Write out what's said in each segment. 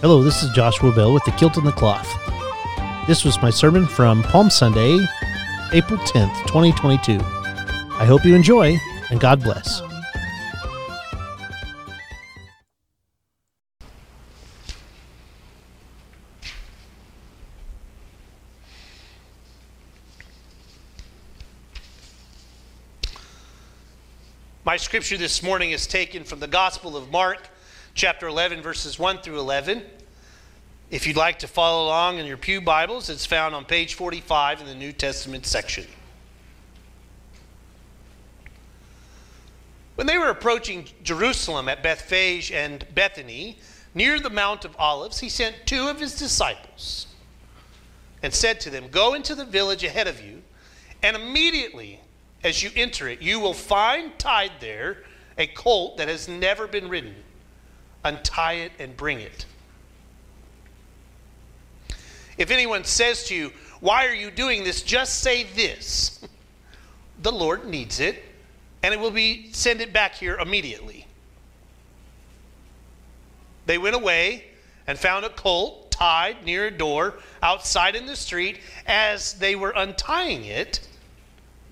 Hello, this is Joshua Bell with the Kilt and the Cloth. This was my sermon from Palm Sunday, April 10th, 2022. I hope you enjoy, and God bless. My scripture this morning is taken from the Gospel of Mark, chapter 11, verses 1 through 11. If you'd like to follow along in your pew Bibles, it's found on page 45 in the New Testament section. When they were approaching Jerusalem at Bethphage and Bethany, near the Mount of Olives, he sent two of his disciples and said to them, "Go into the village ahead of you, and immediately as you enter it, you will find tied there a colt that has never been ridden. Untie it and bring it. If anyone says to you, 'Why are you doing this?' just say this: 'The Lord needs it, and it will be send it back here immediately.'" They went away and found a colt tied near a door outside in the street. As they were untying it,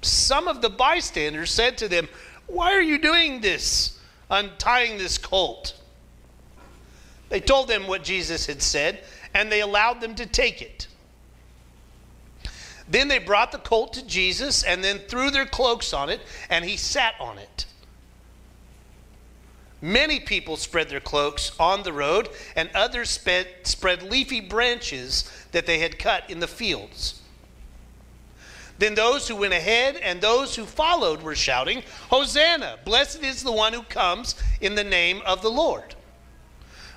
some of the bystanders said to them, "Why are you doing this, untying this colt?" They told them what Jesus had said, and they allowed them to take it. Then they brought the colt to Jesus and then threw their cloaks on it, and he sat on it. Many people spread their cloaks on the road, and others spread leafy branches that they had cut in the fields. Then those who went ahead and those who followed were shouting, "Hosanna! Blessed is the one who comes in the name of the Lord.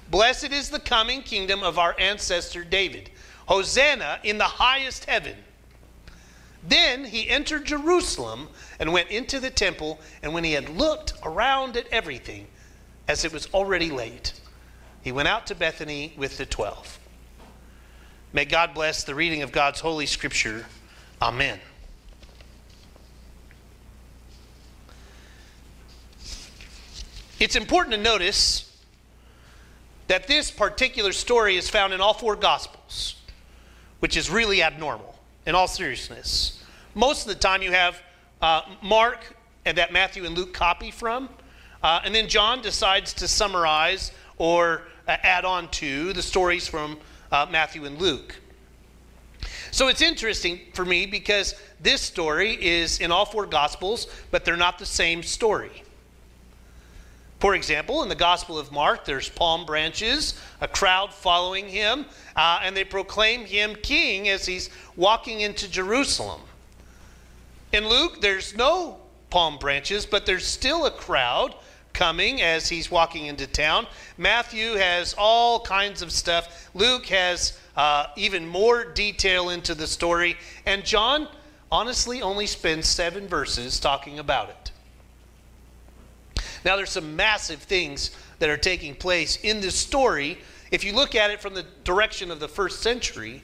Blessed is the coming kingdom of our ancestor David. Hosanna in the highest heaven." Then he entered Jerusalem and went into the temple, and when he had looked around at everything, as it was already late, he went out to Bethany with the 12. May God bless the reading of God's holy scripture. Amen. It's important to notice that this particular story is found in all four Gospels, which is really abnormal, in all seriousness. Most of the time you have Mark, and that Matthew and Luke copy from, and then John decides to summarize or add on to the stories from Matthew and Luke. So it's interesting for me because this story is in all four Gospels, but they're not the same story. For example, in the Gospel of Mark, there's palm branches, a crowd following him, and they proclaim him king as he's walking into Jerusalem. In Luke, there's no palm branches, but there's still a crowd coming as he's walking into town. Matthew has all kinds of stuff. Luke has even more detail into the story. And John honestly only spends 7 verses talking about it. Now, there's some massive things that are taking place in this story if you look at it from the direction of the first century,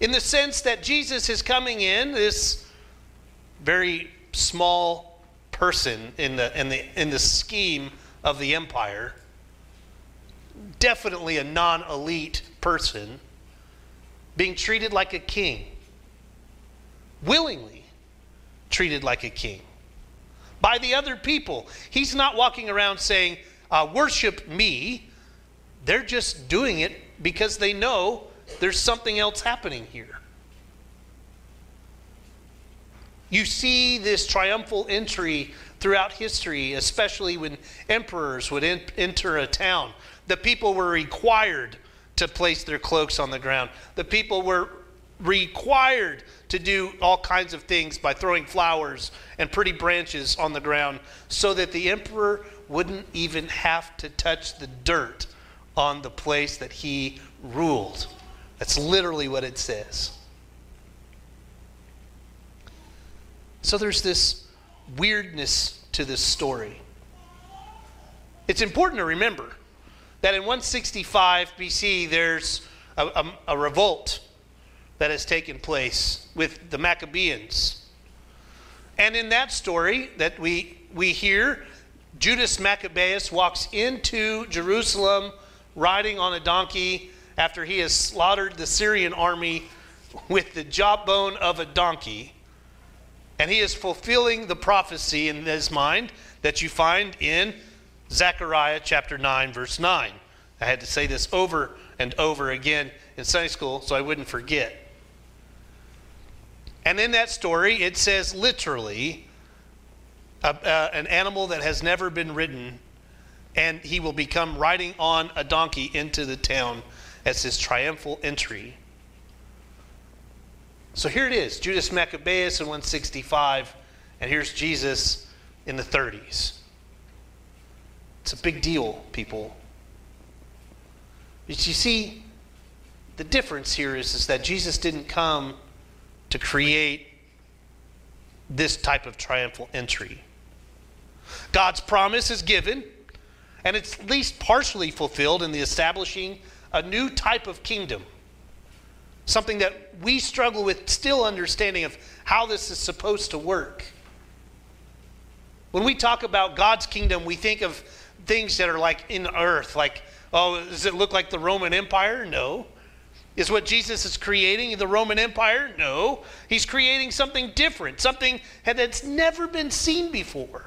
in the sense that Jesus is coming in, this very small person in the scheme of the empire, definitely a non-elite person, being treated like a king, willingly treated like a king by the other people. He's not walking around saying, "Worship me." They're just doing it because they know there's something else happening here. You see this triumphal entry throughout history, especially when emperors would enter a town. The people were required to place their cloaks on the ground. The people were required to do all kinds of things by throwing flowers and pretty branches on the ground so that the emperor wouldn't even have to touch the dirt on the place that he ruled. That's literally what it says. So there's this weirdness to this story. It's important to remember that in 165 BC there's a revolt that has taken place with the Maccabees. And in that story that we hear, Judas Maccabeus walks into Jerusalem riding on a donkey after he has slaughtered the Syrian army with the jawbone of a donkey. And he is fulfilling the prophecy in his mind that you find in Zechariah chapter 9, verse 9. I had to say this over and over again in Sunday school so I wouldn't forget. And in that story, it says literally an animal that has never been ridden, and he will become riding on a donkey into the town as his triumphal entry. So here it is, Judas Maccabeus in 165, and here's Jesus in the 30s. It's a big deal, people. But you see, the difference here is that Jesus didn't come to create this type of triumphal entry. God's promise is given, and it's at least partially fulfilled in the establishing a new type of kingdom. Something that we struggle with still understanding of how this is supposed to work. When we talk about God's kingdom, we think of things that are like in earth, like, oh, does it look like the Roman Empire? No. Is what Jesus is creating the Roman Empire? No. He's creating something different, something that's never been seen before.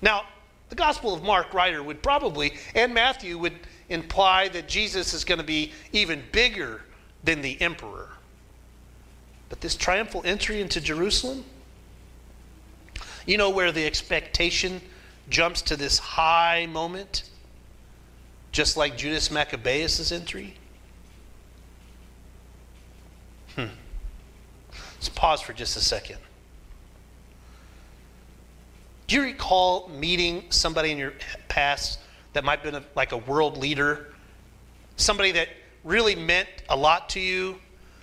Now, the Gospel of Mark writer would probably, and Matthew would imply that Jesus is going to be even bigger than the emperor. But this triumphal entry into Jerusalem, you know where the expectation jumps to this high moment, just like Judas Maccabeus' entry? Let's pause for just a second. Do you recall meeting somebody in your past that might have been like a world leader, somebody that really meant a lot to you,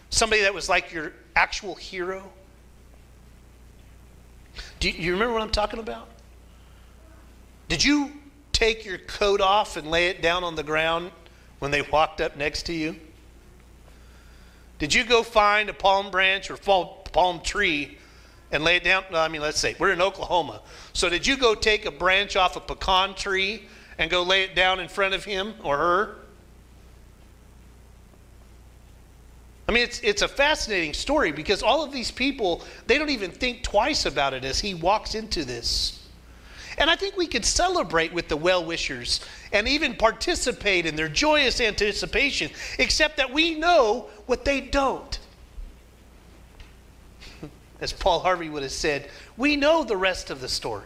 somebody that was like your actual hero? Do you remember what I'm talking about? Did you take your coat off and lay it down on the ground when they walked up next to you? Did you go find a palm branch or palm tree and lay it down? I mean, let's say we're in Oklahoma. So did you go take a branch off a pecan tree and go lay it down in front of him or her? I mean, it's a fascinating story because all of these people, they don't even think twice about it as he walks into this. And I think we could celebrate with the well-wishers and even participate in their joyous anticipation, except that we know what they don't. As Paul Harvey would have said, we know the rest of the story.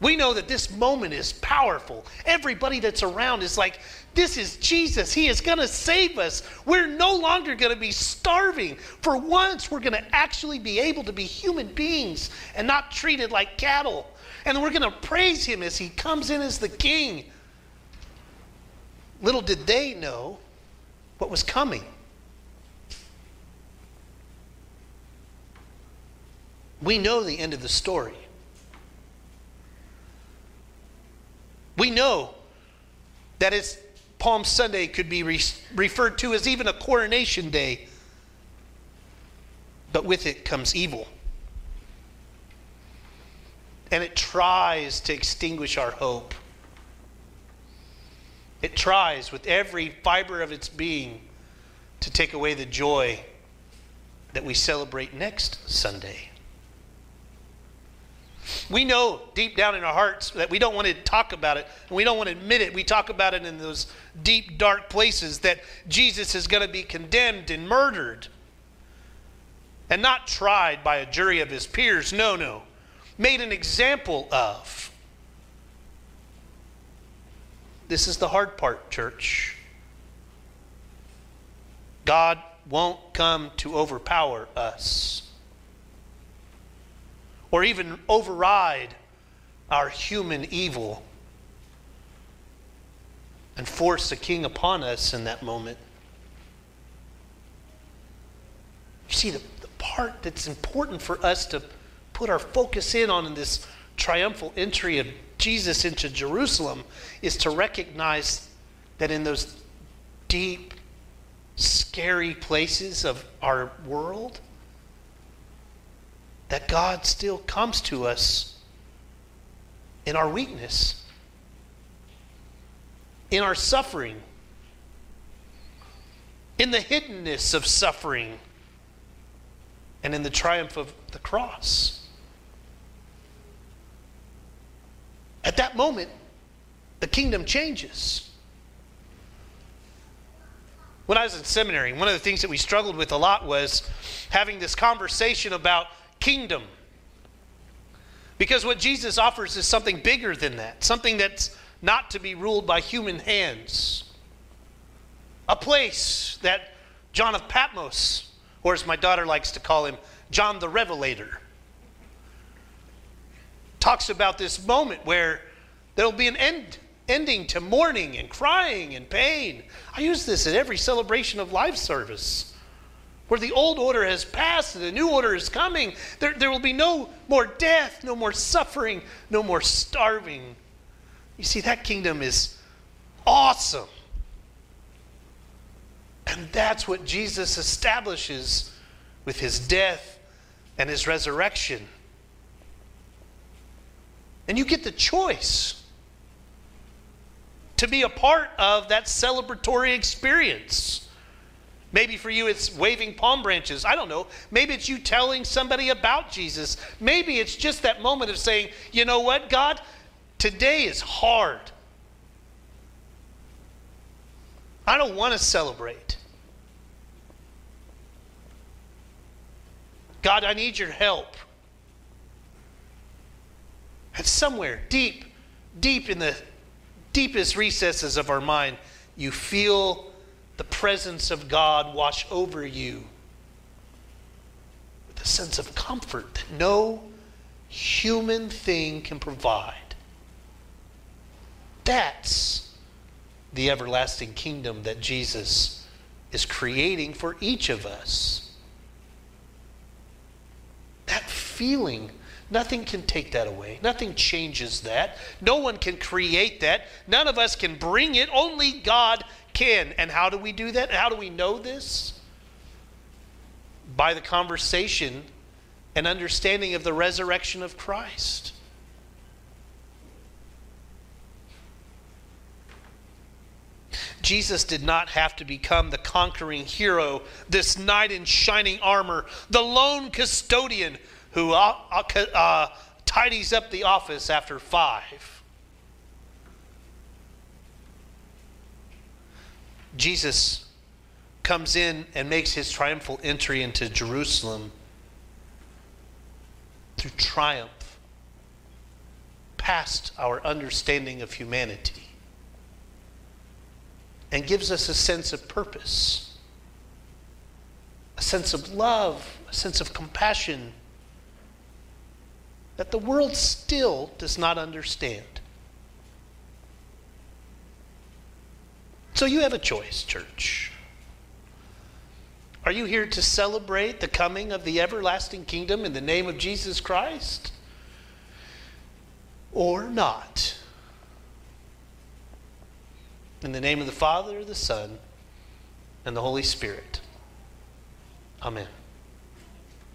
We know that this moment is powerful. Everybody that's around is like, this is Jesus. He is going to save us. We're no longer going to be starving. For once, we're going to actually be able to be human beings and not treated like cattle. And we're going to praise him as he comes in as the king. Little did they know what was coming. We know the end of the story. We know that it's Palm Sunday could be referred to as even a coronation day, but with it comes evil. And it tries to extinguish our hope. It tries with every fiber of its being to take away the joy that we celebrate next Sunday. We know deep down in our hearts that we don't want to talk about it, and we don't want to admit it. We talk about it in those deep, dark places that Jesus is going to be condemned and murdered and not tried by a jury of his peers. No. Made an example of. This is the hard part, church. God won't come to overpower us, or even override our human evil and force a king upon us in that moment. You see, the part that's important for us to put our focus in on in this triumphal entry of Jesus into Jerusalem is to recognize that in those deep, scary places of our world, that God still comes to us in our weakness. in our suffering, in the hiddenness of suffering, and in the triumph of the cross. At that moment, the kingdom changes. When I was in seminary, one of the things that we struggled with a lot was having this conversation about kingdom. Because what Jesus offers is something bigger than that, something that's not to be ruled by human hands. A place that John of Patmos, or as my daughter likes to call him, John the Revelator, talks about this moment where there'll be an ending to mourning and crying and pain. I use this at every celebration of life service, where the old order has passed and the new order is coming. There will be no more death, no more suffering, no more starving. You see, that kingdom is awesome. And that's what Jesus establishes with his death and his resurrection. And you get the choice to be a part of that celebratory experience. Maybe for you it's waving palm branches. I don't know. Maybe it's you telling somebody about Jesus. Maybe it's just that moment of saying, you know what, God, today is hard. I don't want to celebrate. God, I need your help. And somewhere deep, deep in the deepest recesses of our mind, you feel the presence of God wash over you with a sense of comfort that no human thing can provide. That's the everlasting kingdom that Jesus is creating for each of us. That feeling, nothing can take that away. Nothing changes that. No one can create that. None of us can bring it. Only God can. And how do we do that? How do we know this? By the conversation and understanding of the resurrection of Christ. Jesus did not have to become the conquering hero, this knight in shining armor, the lone custodian who tidies up the office after 5. Jesus comes in and makes his triumphal entry into Jerusalem through triumph, past our understanding of humanity, and gives us a sense of purpose, a sense of love, a sense of compassion that the world still does not understand. So you have a choice, church. Are you here to celebrate the coming of the everlasting kingdom in the name of Jesus Christ, or not? In the name of the Father, the Son, and the Holy Spirit. Amen.